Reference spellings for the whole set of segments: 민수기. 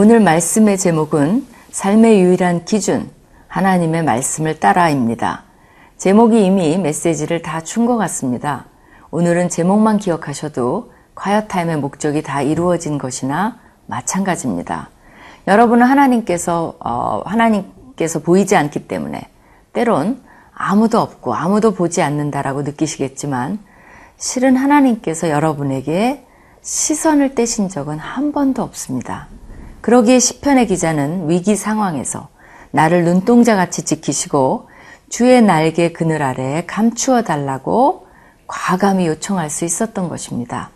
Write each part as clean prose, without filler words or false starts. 오늘 말씀의 제목은 삶의 유일한 기준, 하나님의 말씀을 따라입니다. 제목이 이미 메시지를 다 준 것 같습니다. 오늘은 제목만 기억하셔도 콰이엇타임의 목적이 다 이루어진 것이나 마찬가지입니다. 여러분은 하나님께서 보이지 않기 때문에 때론 아무도 없고 아무도 보지 않는다라고 느끼시겠지만 실은 하나님께서 여러분에게 시선을 떼신 적은 한 번도 없습니다. 그러기에 시편의 기자는 위기 상황에서 나를 눈동자같이 지키시고 주의 날개 그늘 아래에 감추어 달라고 과감히 요청할 수 있었던 것입니다.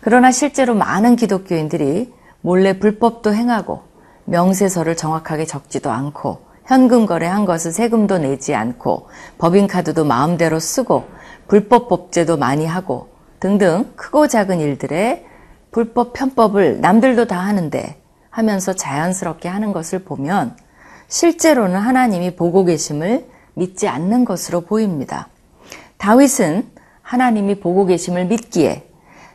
그러나 실제로 많은 기독교인들이 몰래 불법도 행하고 명세서를 정확하게 적지도 않고 현금 거래한 것은 세금도 내지 않고 법인카드도 마음대로 쓰고 불법 법제도 많이 하고 등등 크고 작은 일들에 불법 편법을 남들도 다 하는데 하면서 자연스럽게 하는 것을 보면 실제로는 하나님이 보고 계심을 믿지 않는 것으로 보입니다. 다윗은 하나님이 보고 계심을 믿기에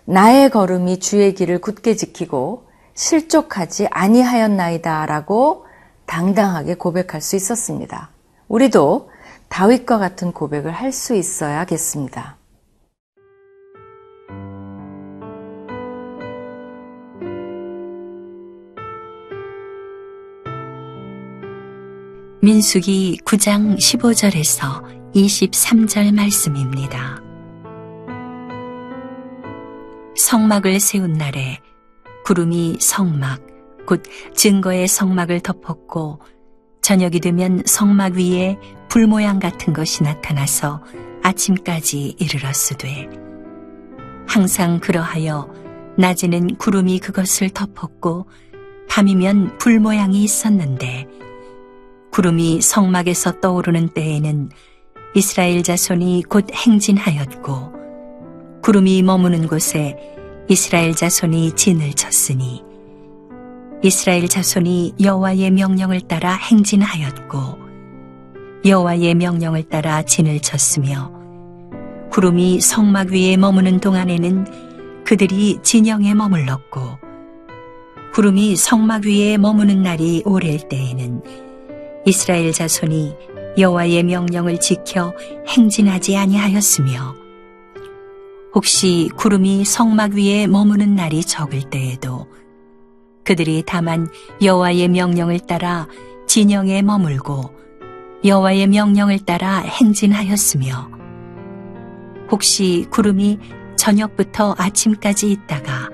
나의 걸음이 주의 길을 굳게 지키고 실족하지 아니하였나이다 라고 당당하게 고백할 수 있었습니다. 우리도 다윗과 같은 고백을 할 수 있어야겠습니다. 민수기 9장 15절에서 23절 말씀입니다. 성막을 세운 날에 구름이 성막 곧 증거의 성막을 덮었고 저녁이 되면 성막 위에 불 모양 같은 것이 나타나서 아침까지 이르렀으되 항상 그러하여 낮에는 구름이 그것을 덮었고 밤이면 불 모양이 있었는데 구름이 성막에서 떠오르는 때에는 이스라엘 자손이 곧 행진하였고 구름이 머무는 곳에 이스라엘 자손이 진을 쳤으니 이스라엘 자손이 여호와의 명령을 따라 행진하였고 여호와의 명령을 따라 진을 쳤으며 구름이 성막 위에 머무는 동안에는 그들이 진영에 머물렀고 구름이 성막 위에 머무는 날이 오랠 때에는 이스라엘 자손이 여호와의 명령을 지켜 행진하지 아니하였으며 혹시 구름이 성막 위에 머무는 날이 적을 때에도 그들이 다만 여호와의 명령을 따라 진영에 머물고 여호와의 명령을 따라 행진하였으며 혹시 구름이 저녁부터 아침까지 있다가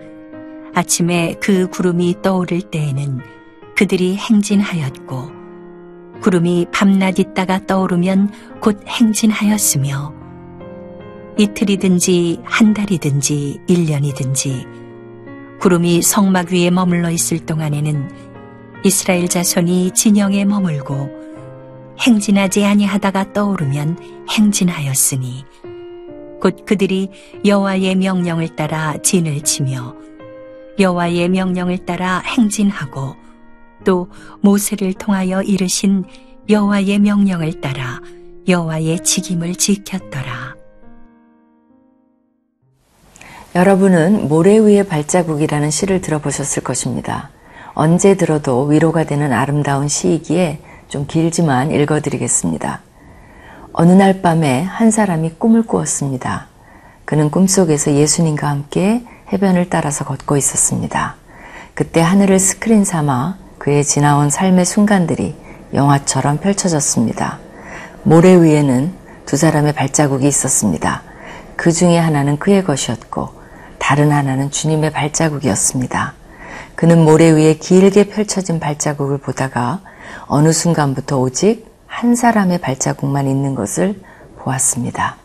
아침에 그 구름이 떠오를 때에는 그들이 행진하였고 구름이 밤낮 있다가 떠오르면 곧 행진하였으며 이틀이든지 한 달이든지 1년이든지 구름이 성막 위에 머물러 있을 동안에는 이스라엘 자손이 진영에 머물고 행진하지 아니하다가 떠오르면 행진하였으니 곧 그들이 여호와의 명령을 따라 진을 치며 여호와의 명령을 따라 행진하고 또 모세를 통하여 이르신 여호와의 명령을 따라 여호와의 직임을 지켰더라. 여러분은 모래 위의 발자국이라는 시를 들어보셨을 것입니다. 언제 들어도 위로가 되는 아름다운 시이기에 좀 길지만 읽어드리겠습니다. 어느 날 밤에 한 사람이 꿈을 꾸었습니다. 그는 꿈속에서 예수님과 함께 해변을 따라서 걷고 있었습니다. 그때 하늘을 스크린 삼아 그의 지나온 삶의 순간들이 영화처럼 펼쳐졌습니다. 모래 위에는 두 사람의 발자국이 있었습니다. 그 중에 하나는 그의 것이었고 다른 하나는 주님의 발자국이었습니다. 그는 모래 위에 길게 펼쳐진 발자국을 보다가 어느 순간부터 오직 한 사람의 발자국만 있는 것을 보았습니다.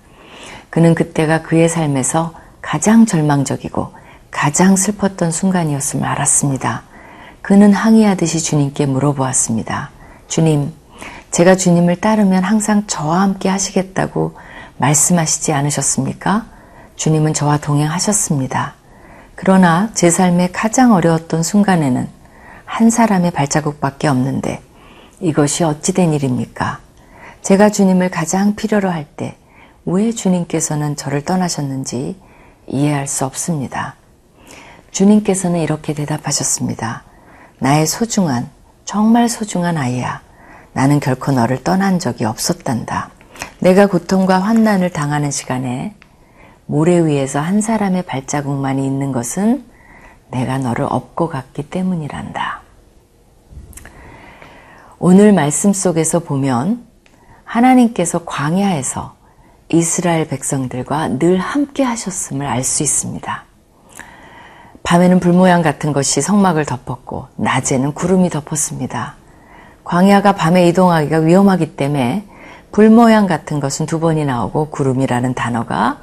그는 그때가 그의 삶에서 가장 절망적이고 가장 슬펐던 순간이었음을 알았습니다. 그는 항의하듯이 주님께 물어보았습니다. 주님, 제가 주님을 따르면 항상 저와 함께 하시겠다고 말씀하시지 않으셨습니까? 주님은 저와 동행하셨습니다. 그러나 제 삶에 가장 어려웠던 순간에는 한 사람의 발자국밖에 없는데 이것이 어찌 된 일입니까? 제가 주님을 가장 필요로 할 때 왜 주님께서는 저를 떠나셨는지 이해할 수 없습니다. 주님께서는 이렇게 대답하셨습니다. 나의 소중한, 정말 소중한 아이야. 나는 결코 너를 떠난 적이 없었단다. 내가 고통과 환난을 당하는 시간에 모래 위에서 한 사람의 발자국만이 있는 것은 내가 너를 업고 갔기 때문이란다. 오늘 말씀 속에서 보면 하나님께서 광야에서 이스라엘 백성들과 늘 함께 하셨음을 알 수 있습니다. 밤에는 불모양 같은 것이 성막을 덮었고 낮에는 구름이 덮었습니다. 광야가 밤에 이동하기가 위험하기 때문에 불모양 같은 것은 2번이 나오고 구름이라는 단어가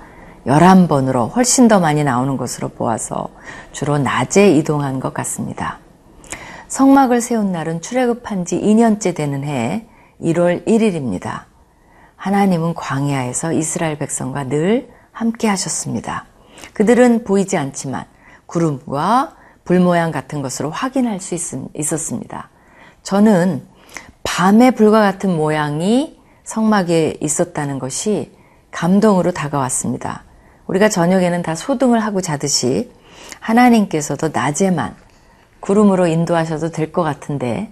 11번으로 훨씬 더 많이 나오는 것으로 보아서 주로 낮에 이동한 것 같습니다. 성막을 세운 날은 출애굽한 지 2년째 되는 해에 1월 1일입니다. 하나님은 광야에서 이스라엘 백성과 늘 함께 하셨습니다. 그들은 보이지 않지만 구름과 불모양 같은 것으로 확인할 수 있었습니다. 저는 밤에 불과 같은 모양이 성막에 있었다는 것이 감동으로 다가왔습니다. 우리가 저녁에는 다 소등을 하고 자듯이 하나님께서도 낮에만 구름으로 인도하셔도 될 것 같은데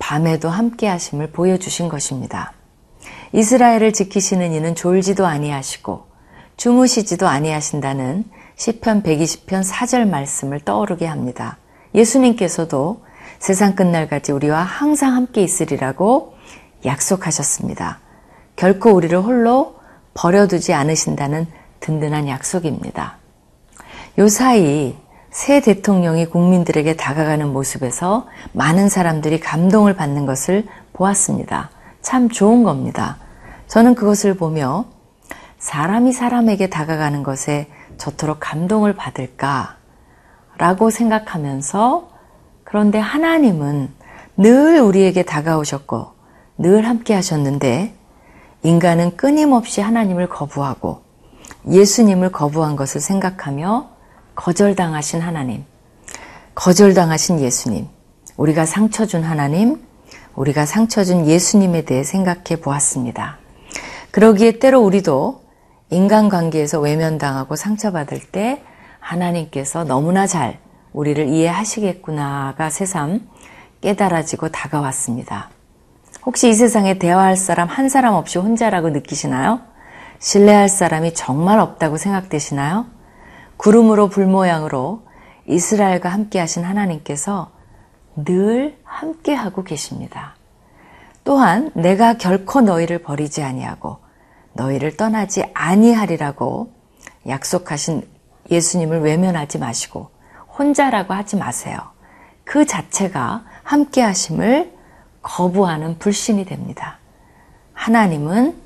밤에도 함께 하심을 보여주신 것입니다. 이스라엘을 지키시는 이는 졸지도 아니하시고 주무시지도 아니하신다는 시편 120편 4절 말씀을 떠오르게 합니다. 예수님께서도 세상 끝날까지 우리와 항상 함께 있으리라고 약속하셨습니다. 결코 우리를 홀로 버려두지 않으신다는 든든한 약속입니다. 요 사이 새 대통령이 국민들에게 다가가는 모습에서 많은 사람들이 감동을 받는 것을 보았습니다. 참 좋은 겁니다. 저는 그것을 보며 사람이 사람에게 다가가는 것에 저토록 감동을 받을까라고 생각하면서, 그런데 하나님은 늘 우리에게 다가오셨고 늘 함께 하셨는데 인간은 끊임없이 하나님을 거부하고 예수님을 거부한 것을 생각하며 거절당하신 하나님, 거절당하신 예수님, 우리가 상처 준 하나님, 우리가 상처 준 예수님에 대해 생각해 보았습니다. 그러기에 때로 우리도 인간관계에서 외면당하고 상처받을 때 하나님께서 너무나 잘 우리를 이해하시겠구나가 새삼 깨달아지고 다가왔습니다. 혹시 이 세상에 대화할 사람 한 사람 없이 혼자라고 느끼시나요? 신뢰할 사람이 정말 없다고 생각되시나요? 구름으로 불모양으로 이스라엘과 함께 하신 하나님께서 늘 함께하고 계십니다. 또한 내가 결코 너희를 버리지 아니하고 너희를 떠나지 아니하리라고 약속하신 예수님을 외면하지 마시고 혼자라고 하지 마세요. 그 자체가 함께하심을 거부하는 불신이 됩니다. 하나님은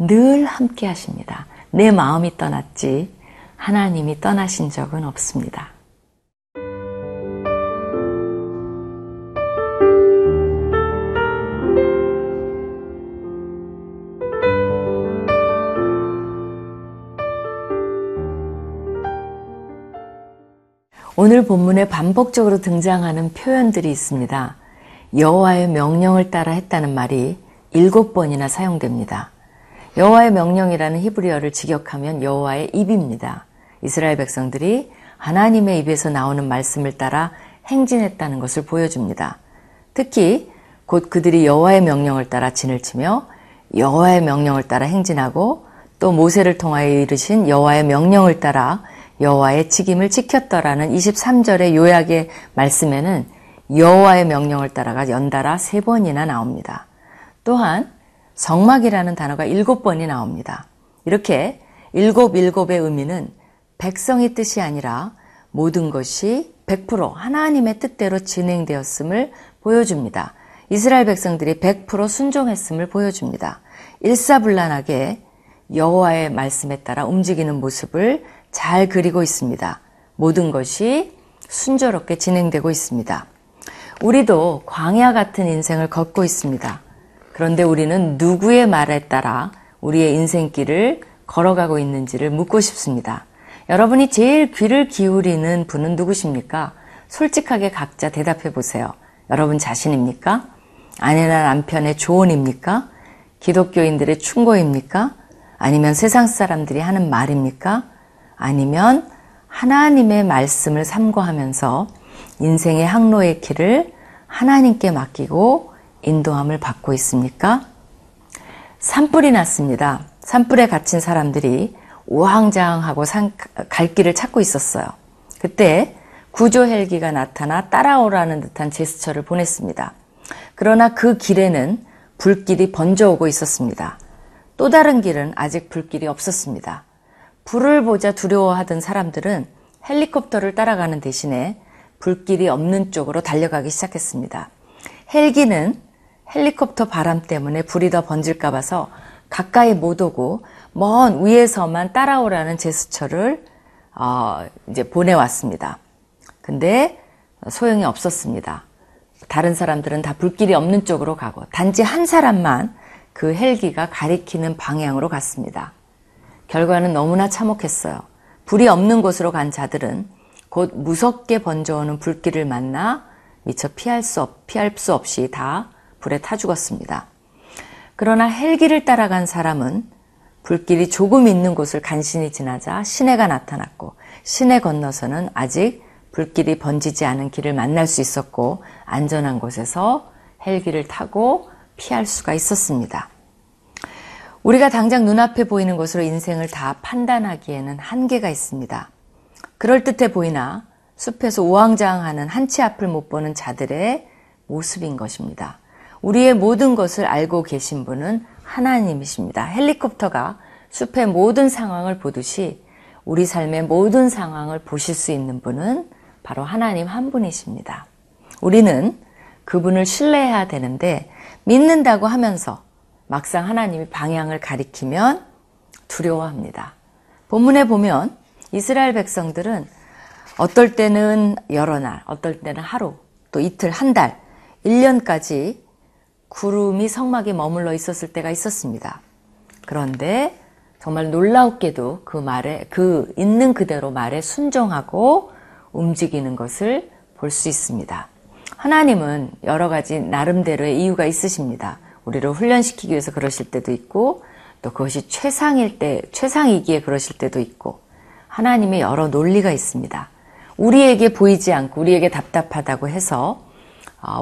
늘 함께하십니다. 내 마음이 떠났지 하나님이 떠나신 적은 없습니다. 오늘 본문에 반복적으로 등장하는 표현들이 있습니다. 여호와의 명령을 따라 했다는 말이 7번이나 사용됩니다. 여호와의 명령이라는 히브리어를 직역하면 여호와의 입입니다. 이스라엘 백성들이 하나님의 입에서 나오는 말씀을 따라 행진했다는 것을 보여줍니다. 특히 곧 그들이 여호와의 명령을 따라 진을 치며 여호와의 명령을 따라 행진하고 또 모세를 통하여 이르신 여호와의 명령을 따라 여호와의 직임을 지켰더라는 23절의 요약의 말씀에는 여호와의 명령을 따라가 연달아 3번이나 나옵니다. 또한 성막이라는 단어가 7번이 나옵니다. 이렇게 7, 7의 의미는 백성의 뜻이 아니라 모든 것이 100% 하나님의 뜻대로 진행되었음을 보여줍니다. 이스라엘 백성들이 100% 순종했음을 보여줍니다. 일사불란하게 여호와의 말씀에 따라 움직이는 모습을 잘 그리고 있습니다. 모든 것이 순조롭게 진행되고 있습니다. 우리도 광야 같은 인생을 걷고 있습니다. 그런데 우리는 누구의 말에 따라 우리의 인생길을 걸어가고 있는지를 묻고 싶습니다. 여러분이 제일 귀를 기울이는 분은 누구십니까? 솔직하게 각자 대답해 보세요. 여러분 자신입니까? 아내나 남편의 조언입니까? 기독교인들의 충고입니까? 아니면 세상 사람들이 하는 말입니까? 아니면 하나님의 말씀을 삼고하면서 인생의 항로의 길을 하나님께 맡기고 인도함을 받고 있습니까? 산불이 났습니다. 산불에 갇힌 사람들이 우왕좌왕하고 갈 길을 찾고 있었어요. 그때 구조 헬기가 나타나 따라오라는 듯한 제스처를 보냈습니다. 그러나 그 길에는 불길이 번져오고 있었습니다. 또 다른 길은 아직 불길이 없었습니다. 불을 보자 두려워하던 사람들은 헬리콥터를 따라가는 대신에 불길이 없는 쪽으로 달려가기 시작했습니다. 헬기는 헬리콥터 바람 때문에 불이 더 번질까 봐서 가까이 못 오고 먼 위에서만 따라오라는 제스처를 이제 보내왔습니다. 근데 소용이 없었습니다. 다른 사람들은 다 불길이 없는 쪽으로 가고 단지 한 사람만 그 헬기가 가리키는 방향으로 갔습니다. 결과는 너무나 참혹했어요. 불이 없는 곳으로 간 자들은 곧 무섭게 번져오는 불길을 만나 미처 피할 수 없이 다 불에 타 죽었습니다. 그러나 헬기를 따라간 사람은 불길이 조금 있는 곳을 간신히 지나자 시내가 나타났고 시내 건너서는 아직 불길이 번지지 않은 길을 만날 수 있었고 안전한 곳에서 헬기를 타고 피할 수가 있었습니다. 우리가 당장 눈앞에 보이는 것으로 인생을 다 판단하기에는 한계가 있습니다. 그럴듯해 보이나 숲에서 우왕좌왕하는 한치 앞을 못 보는 자들의 모습인 것입니다. 우리의 모든 것을 알고 계신 분은 하나님이십니다. 헬리콥터가 숲의 모든 상황을 보듯이 우리 삶의 모든 상황을 보실 수 있는 분은 바로 하나님 한 분이십니다. 우리는 그분을 신뢰해야 되는데 믿는다고 하면서 막상 하나님이 방향을 가리키면 두려워합니다. 본문에 보면 이스라엘 백성들은 어떨 때는 여러 날, 어떨 때는 하루, 또 이틀, 한 달, 1년까지 구름이 성막에 머물러 있었을 때가 있었습니다. 그런데 정말 놀랍게도 그 있는 그대로 말에 순종하고 움직이는 것을 볼 수 있습니다. 하나님은 여러 가지 나름대로의 이유가 있으십니다. 우리를 훈련시키기 위해서 그러실 때도 있고 또 그것이 최상이기에 그러실 때도 있고 하나님의 여러 논리가 있습니다. 우리에게 보이지 않고 우리에게 답답하다고 해서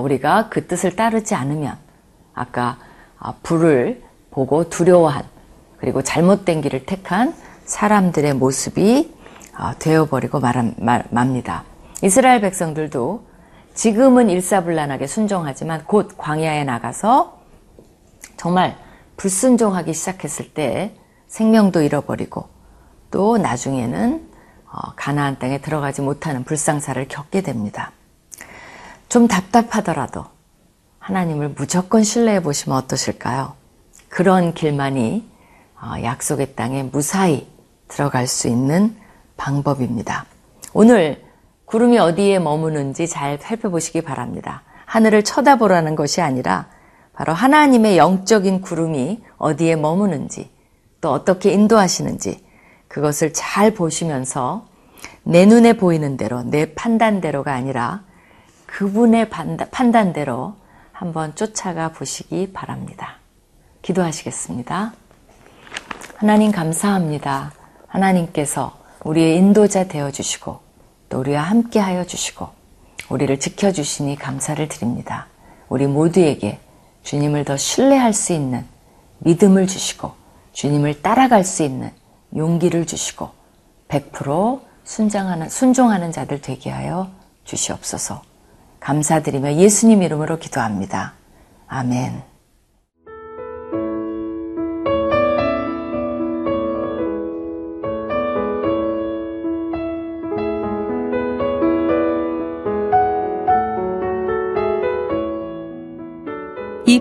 우리가 그 뜻을 따르지 않으면 아까 불을 보고 두려워한 그리고 잘못된 길을 택한 사람들의 모습이 되어버리고 맙니다. 이스라엘 백성들도 지금은 일사불란하게 순종하지만 곧 광야에 나가서 정말 불순종하기 시작했을 때 생명도 잃어버리고 또 나중에는 가나안 땅에 들어가지 못하는 불상사를 겪게 됩니다. 좀 답답하더라도 하나님을 무조건 신뢰해 보시면 어떠실까요? 그런 길만이 약속의 땅에 무사히 들어갈 수 있는 방법입니다. 오늘 구름이 어디에 머무는지 잘 살펴보시기 바랍니다. 하늘을 쳐다보라는 것이 아니라 바로 하나님의 영적인 구름이 어디에 머무는지 또 어떻게 인도하시는지 그것을 잘 보시면서 내 눈에 보이는 대로 내 판단대로가 아니라 그분의 판단대로 한번 쫓아가 보시기 바랍니다. 기도하시겠습니다. 하나님 감사합니다. 하나님께서 우리의 인도자 되어주시고 또 우리와 함께하여 주시고 우리를 지켜주시니 감사를 드립니다. 우리 모두에게 주님을 더 신뢰할 수 있는 믿음을 주시고 주님을 따라갈 수 있는 용기를 주시고 100% 순종하는 자들 되게 하여 주시옵소서. 감사드리며 예수님 이름으로 기도합니다. 아멘. 이